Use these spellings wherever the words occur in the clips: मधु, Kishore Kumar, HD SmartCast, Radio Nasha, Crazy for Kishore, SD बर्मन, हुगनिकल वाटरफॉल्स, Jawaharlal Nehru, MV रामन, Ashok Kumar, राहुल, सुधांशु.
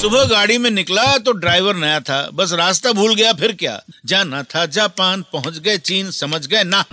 सुबह गाड़ी में निकला तो ड्राइवर नया था, बस रास्ता भूल गया, फिर क्या। जाना था जापान, पहुंच गए चीन, समझ गए ना।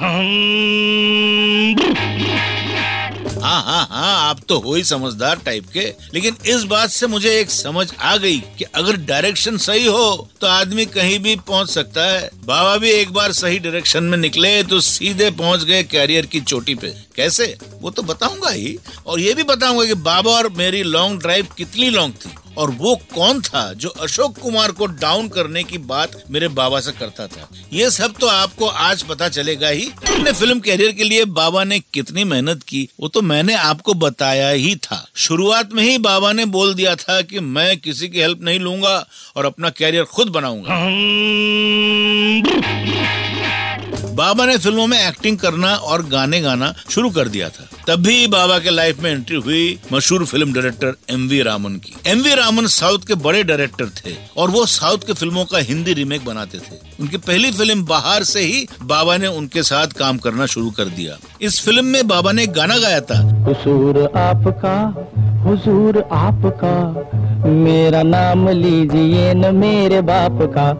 हाँ, आप तो हो ही समझदार टाइप के, लेकिन इस बात से मुझे एक समझ आ गई कि अगर डायरेक्शन सही हो तो आदमी कहीं भी पहुंच सकता है। बाबा भी एक बार सही डायरेक्शन में निकले तो सीधे पहुंच गए कैरियर की चोटी पे। कैसे वो तो बताऊंगा ही, और ये भी बताऊंगा कि बाबा और मेरी लॉन्ग ड्राइव कितनी लॉन्ग थी और वो कौन था जो अशोक कुमार को डाउन करने की बात मेरे बाबा से करता था। ये सब तो आपको आज पता चलेगा ही। अपने फिल्म कैरियर के लिए बाबा ने कितनी मेहनत की वो तो मैंने आपको बताया ही था। शुरुआत में ही बाबा ने बोल दिया था कि मैं किसी की हेल्प नहीं लूंगा और अपना कैरियर खुद बनाऊंगा। बाबा ने फिल्मों में एक्टिंग करना और गाने गाना शुरू कर दिया था। तब भी बाबा के लाइफ में एंट्री हुई मशहूर फिल्म डायरेक्टर MV रामन की। MV रामन साउथ के बड़े डायरेक्टर थे और वो साउथ के फिल्मों का हिंदी रीमेक बनाते थे। उनकी पहली फिल्म बाहर से ही बाबा ने उनके साथ काम करना शुरू कर दिया। इस फिल्म में बाबा ने गाना गाया था, हुजूर आपका, हुजूर आपका, मेरा नाम लीजिए न मेरे बाप का।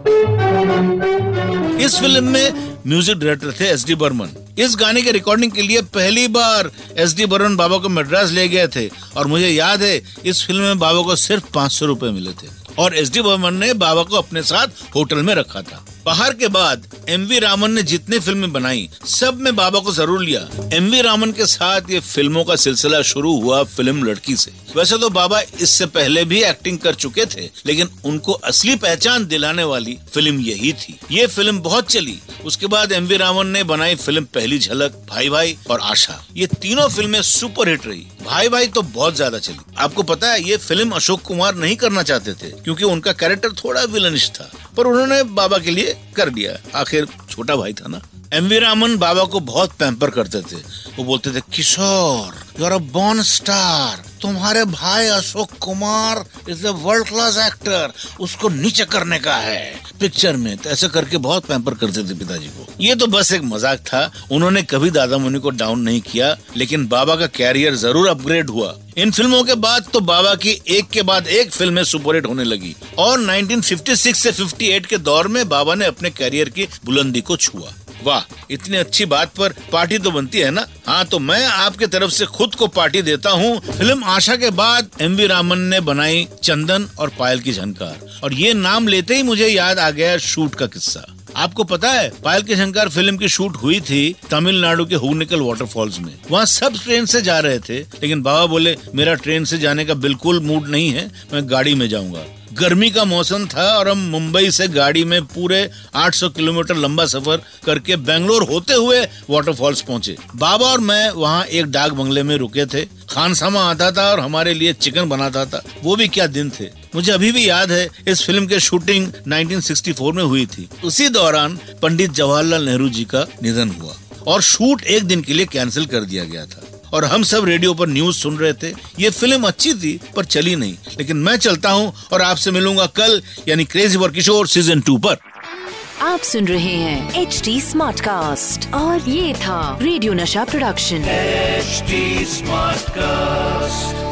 इस फिल्म में म्यूजिक डायरेक्टर थे SD बर्मन। इस गाने के रिकॉर्डिंग के लिए पहली बार SD बर्मन बाबा को मद्रास ले गए थे और मुझे याद है इस फिल्म में बाबा को सिर्फ 500 रुपए मिले थे और SD बर्मन ने बाबा को अपने साथ होटल में रखा था। बाहर के बाद MV रामन ने जितनी फिल्में बनाई सब में बाबा को जरूर लिया। MV रामन के साथ ये फिल्मों का सिलसिला शुरू हुआ फिल्म लड़की से। वैसे तो बाबा इससे पहले भी एक्टिंग कर चुके थे, लेकिन उनको असली पहचान दिलाने वाली फिल्म यही थी। ये फिल्म बहुत चली। उसके बाद MV रामन ने बनाई फिल्म पहली झलक, भाई भाई और आशा। ये तीनों फिल्में सुपर हिट रही। भाई भाई तो बहुत ज्यादा चली। आपको पता है ये फिल्म अशोक कुमार नहीं करना चाहते थे क्योंकि उनका कैरेक्टर थोड़ा विलनिश था, पर उन्होंने बाबा के लिए कर दिया, आखिर छोटा भाई था ना। MV रामन बाबा को बहुत पैम्पर करते थे। वो बोलते थे, Kishore you are a born star, तुम्हारे भाई Ashok Kumar is a world class actor, उसको नीचे करने का है पिक्चर में। तो ऐसे करके बहुत पैम्पर करते थे पिताजी को। ये तो बस एक मजाक था। उन्होंने कभी दादा मुनि को डाउन नहीं किया, लेकिन बाबा का कैरियर जरूर अपग्रेड हुआ। इन फिल्मों के बाद तो बाबा की एक के बाद एक फिल्में सुपरहिट होने लगी और 1956 से 58 के दौर में बाबा ने अपने कैरियर की बुलंदी को छुआ। वाह, इतनी अच्छी बात पर पार्टी तो बनती है ना। हाँ, तो मैं आपके तरफ से खुद को पार्टी देता हूँ। फिल्म आशा के बाद MV रामन ने बनाई चंदन और पायल की झनकार, और ये नाम लेते ही मुझे याद आ गया शूट का किस्सा। आपको पता है पायल की झनकार फिल्म की शूट हुई थी तमिलनाडु के हुगनिकल वाटरफॉल्स में। वहाँ सब ट्रेन से जा रहे थे, लेकिन बाबा बोले मेरा ट्रेन से जाने का बिल्कुल मूड नहीं है, मैं गाड़ी में जाऊंगा। गर्मी का मौसम था और हम मुंबई से गाड़ी में पूरे 800 किलोमीटर लंबा सफर करके बेंगलोर होते हुए वाटरफॉल्स पहुंचे। बाबा और मैं वहाँ एक डाक बंगले में रुके थे। खानसामा आता था और हमारे लिए चिकन बनाता था। वो भी क्या दिन थे। मुझे अभी भी याद है इस फिल्म के शूटिंग 1964 में हुई थी। उसी दौरान पंडित जवाहरलाल नेहरू जी का निधन हुआ और शूट एक दिन के लिए कैंसिल कर दिया गया था और हम सब रेडियो पर न्यूज सुन रहे थे। ये फिल्म अच्छी थी पर चली नहीं, लेकिन मैं चलता हूँ और आपसे मिलूंगा कल, यानी क्रेजी फॉर किशोर सीजन 2 पर। आप सुन रहे हैं HT SmartCast और ये था radio Nasha production. HT SmartCast।